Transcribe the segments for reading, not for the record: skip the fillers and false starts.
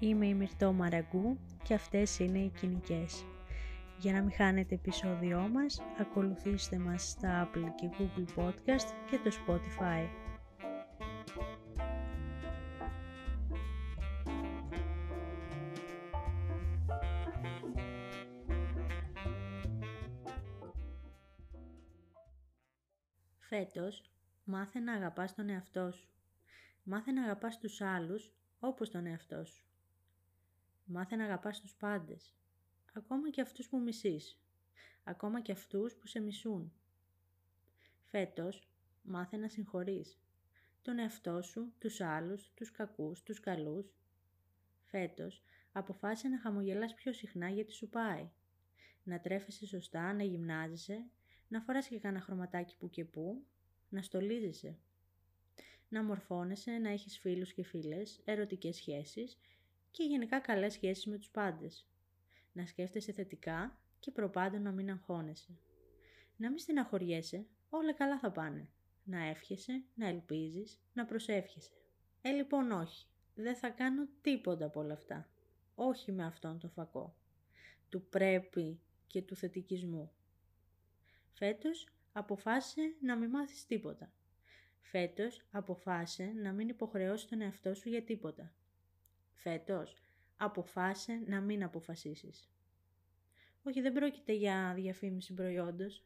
Είμαι η Μυρτώ Μαραγκού και αυτές είναι οι Κυνικές. Για να μην χάνετε επεισόδιό μας, ακολουθήστε μας στα Apple και Google Podcast και το Spotify. Φέτος, μάθε να αγαπάς τον εαυτό σου. Μάθε να αγαπάς τους άλλους όπως τον εαυτό σου. Μάθε να αγαπάς τους πάντες. Ακόμα και αυτούς που μισείς. Ακόμα και αυτούς που σε μισούν. Φέτος, μάθε να συγχωρείς. Τον εαυτό σου, τους άλλους, τους κακούς, τους καλούς. Φέτος, αποφάσισε να χαμογελάς πιο συχνά γιατί σου πάει. Να τρέφεσαι σωστά, να γυμνάζεσαι. Να φοράς και κάνα χρωματάκι που και που, να στολίζεσαι. Να μορφώνεσαι, να έχεις φίλους και φίλες, ερωτικές σχέσεις και γενικά καλές σχέσεις με τους πάντες. Να σκέφτεσαι θετικά και προπάντων να μην αγχώνεσαι. Να μην στεναχωριέσαι, όλα καλά θα πάνε. Να εύχεσαι, να ελπίζεις, να προσεύχεσαι. Λοιπόν όχι, δεν θα κάνω τίποτα από όλα αυτά. Όχι με αυτόν τον φακό. Του πρέπει και του θετικισμού. Φέτος, αποφάσισε να μην μάθεις τίποτα. Φέτος, αποφάσισε να μην υποχρεώσεις τον εαυτό σου για τίποτα. Φέτος, αποφάσισε να μην αποφασίσεις. Όχι, δεν πρόκειται για διαφήμιση προϊόντος.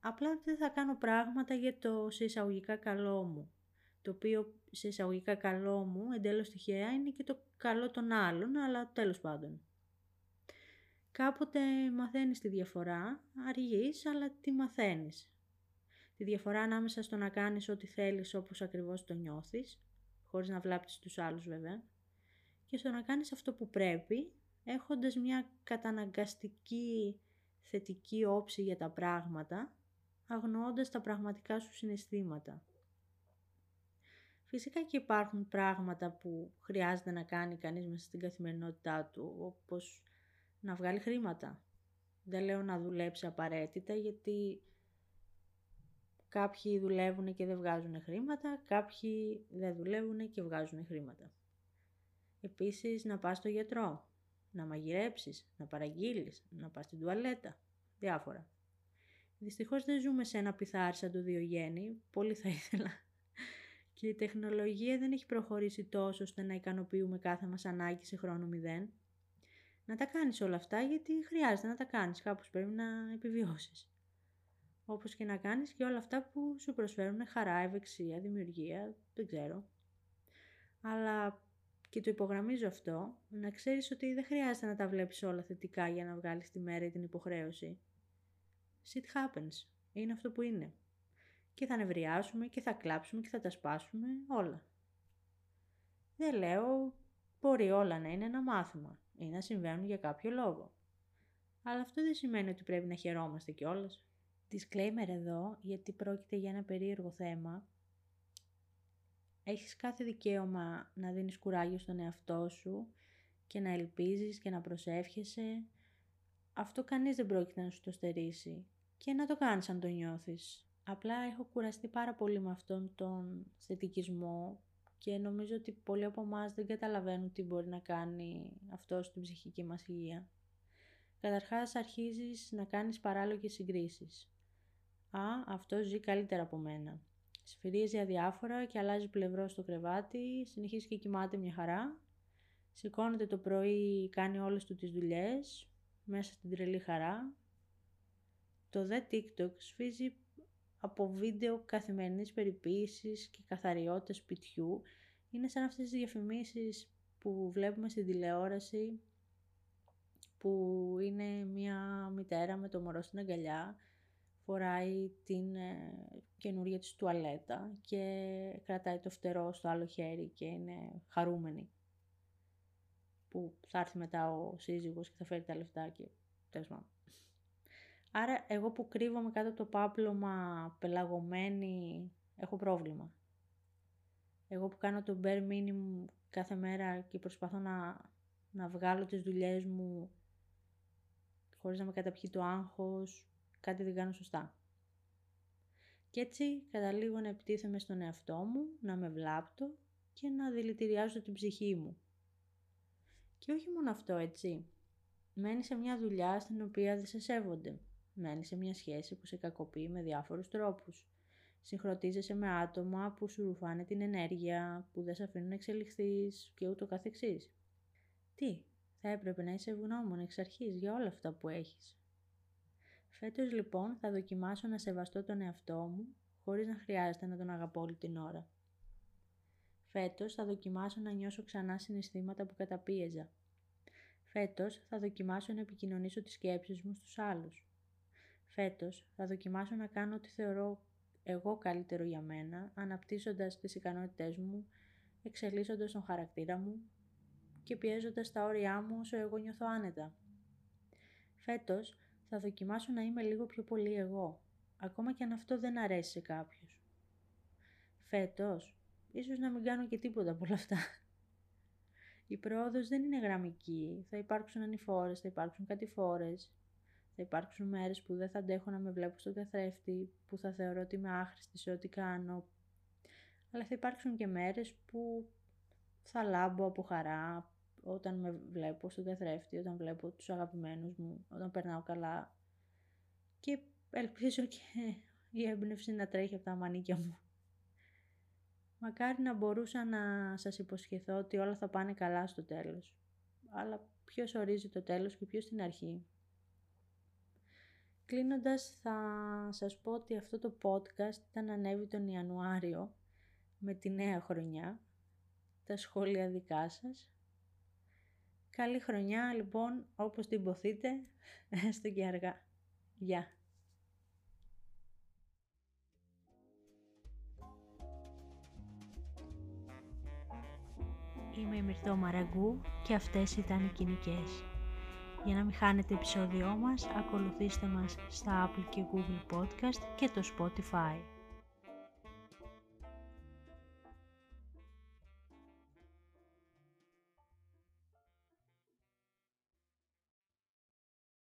Απλά δεν θα κάνω πράγματα για το σε εισαγωγικά καλό μου. Το οποίο σε εισαγωγικά καλό μου, εντέλος τυχαία, είναι και το καλό των άλλων, αλλά τέλος πάντων. Κάποτε μαθαίνεις τη διαφορά, αργείς, αλλά τη μαθαίνεις. Τη διαφορά ανάμεσα στο να κάνεις ό,τι θέλεις όπως ακριβώς το νιώθεις, χωρίς να βλάπτεις τους άλλους βέβαια, και στο να κάνεις αυτό που πρέπει, έχοντας μια καταναγκαστική θετική όψη για τα πράγματα, αγνοώντας τα πραγματικά σου συναισθήματα. Φυσικά και υπάρχουν πράγματα που χρειάζεται να κάνει κανείς μέσα στην καθημερινότητά του, όπως να βγάλει χρήματα. Δεν λέω να δουλέψει απαραίτητα, γιατί κάποιοι δουλεύουν και δεν βγάζουν χρήματα, κάποιοι δεν δουλεύουν και βγάζουν χρήματα. Επίσης, να πας στο γιατρό, να μαγειρέψεις, να παραγγείλεις, να πας στην τουαλέτα, διάφορα. Δυστυχώς δεν ζούμε σε ένα πιθάρι σαν του Διογένη, πολύ θα ήθελα. Και η τεχνολογία δεν έχει προχωρήσει τόσο ώστε να ικανοποιούμε κάθε μας ανάγκη σε χρόνο μηδέν. Να τα κάνεις όλα αυτά γιατί χρειάζεται να τα κάνεις, κάπως πρέπει να επιβιώσεις. Όπως και να κάνεις και όλα αυτά που σου προσφέρουν χαρά, ευεξία, δημιουργία, δεν ξέρω. Αλλά και το υπογραμμίζω αυτό, να ξέρεις ότι δεν χρειάζεται να τα βλέπεις όλα θετικά για να βγάλεις τη μέρα ή την υποχρέωση. Shit happens, είναι αυτό που είναι. Και θα νευριάσουμε και θα κλάψουμε και θα τα σπάσουμε, όλα. Δεν λέω, μπορεί όλα να είναι ένα μάθημα ή να συμβαίνουν για κάποιο λόγο. Αλλά αυτό δεν σημαίνει ότι πρέπει να χαιρόμαστε κιόλας. Disclaimer εδώ, γιατί πρόκειται για ένα περίεργο θέμα. Έχεις κάθε δικαίωμα να δίνεις κουράγιο στον εαυτό σου και να ελπίζεις και να προσεύχεσαι. Αυτό κανείς δεν πρόκειται να σου το στερήσει και να το κάνεις αν το νιώθεις. Απλά έχω κουραστεί πάρα πολύ με αυτόν τον θετικισμό και νομίζω ότι πολλοί από εμάς δεν καταλαβαίνουν τι μπορεί να κάνει αυτό στην ψυχική μας υγεία. Καταρχάς αρχίζεις να κάνεις παράλογες συγκρίσεις. «Α, αυτός ζει καλύτερα από μένα». Σφυρίζει αδιάφορα και αλλάζει πλευρό στο κρεβάτι, συνεχίζει και κοιμάται μια χαρά. Σηκώνεται το πρωί, κάνει όλες του τις δουλειές, μέσα στην τρελή χαρά. Το δε TikTok σφίζει από βίντεο καθημερινής περιποίησης και καθαριότητας σπιτιού. Είναι σαν αυτές τις διαφημίσεις που βλέπουμε στην τηλεόραση, που είναι μια μητέρα με το μωρό στην αγκαλιά, φοράει την καινούργια της τουαλέτα και κρατάει το φτερό στο άλλο χέρι και είναι χαρούμενη, που θα έρθει μετά ο σύζυγος και θα φέρει τα λεφτά και τέλος πάντων. Άρα εγώ που κρύβομαι κάτω από το πάπλωμα πελαγωμένη έχω πρόβλημα. Εγώ που κάνω το bare minimum κάθε μέρα και προσπαθώ να βγάλω τις δουλειές μου χωρίς να με καταπιεί το άγχος, κάτι δεν κάνω σωστά. Και έτσι καταλήγω να επιτίθεμαι στον εαυτό μου, να με βλάπτω και να δηλητηριάζω την ψυχή μου. Και όχι μόνο αυτό, έτσι. Μένει σε μια δουλειά στην οποία δεν σε σέβονται. Μένει σε μια σχέση που σε κακοποιεί με διάφορους τρόπους. Συγχρονίζεσαι με άτομα που σου ρουφάνε την ενέργεια, που δεν σε αφήνουν να εξελιχθείς και ούτω καθεξής. Τι, θα έπρεπε να είσαι ευγνώμων εξ αρχής για όλα αυτά που έχεις. Φέτος λοιπόν θα δοκιμάσω να σεβαστώ τον εαυτό μου, χωρίς να χρειάζεται να τον αγαπώ όλη την ώρα. Φέτος θα δοκιμάσω να νιώσω ξανά συναισθήματα που καταπίεζα. Φέτος θα δοκιμάσω να επικοινωνήσω τις σκέψεις μου στους άλλους. Φέτος θα δοκιμάσω να κάνω ό,τι θεωρώ εγώ καλύτερο για μένα, αναπτύσσοντας τις ικανότητές μου, εξελίσσοντας τον χαρακτήρα μου και πιέζοντας τα όρια μου όσο εγώ νιώθω άνετα. Φέτος θα δοκιμάσω να είμαι λίγο πιο πολύ εγώ, ακόμα και αν αυτό δεν αρέσει σε κάποιους. Φέτος, ίσως να μην κάνω και τίποτα από όλα αυτά. Η πρόοδος δεν είναι γραμμική, θα υπάρξουν ανηφόρες, θα υπάρξουν κατηφόρες, θα υπάρξουν μέρες που δεν θα αντέχω να με βλέπω στον καθρέφτη, που θα θεωρώ ότι είμαι άχρηστη σε ό,τι κάνω, αλλά θα υπάρξουν και μέρες που θα λάμπω από χαρά όταν με βλέπω στον καθρέφτη, όταν βλέπω τους αγαπημένους μου, όταν περνάω καλά και ελπίζω και η έμπνευση να τρέχει από τα μανίκια μου. Μακάρι να μπορούσα να σας υποσχεθώ ότι όλα θα πάνε καλά στο τέλος. Αλλά ποιος ορίζει το τέλος και ποιος την αρχή. Κλείνοντας, θα σας πω ότι αυτό το podcast ήταν ανέβει τον Ιανουάριο με τη νέα χρονιά. Τα σχόλια δικά σας. Καλή χρονιά λοιπόν, όπως την ποθείτε, έστω και αργά. Γεια! Είμαι η Μυρτώ Μαραγκού και αυτές ήταν οι Κυνικές. Για να μην χάνετε επεισόδιό μας, ακολουθήστε μας στα Apple και Google Podcast και το Spotify.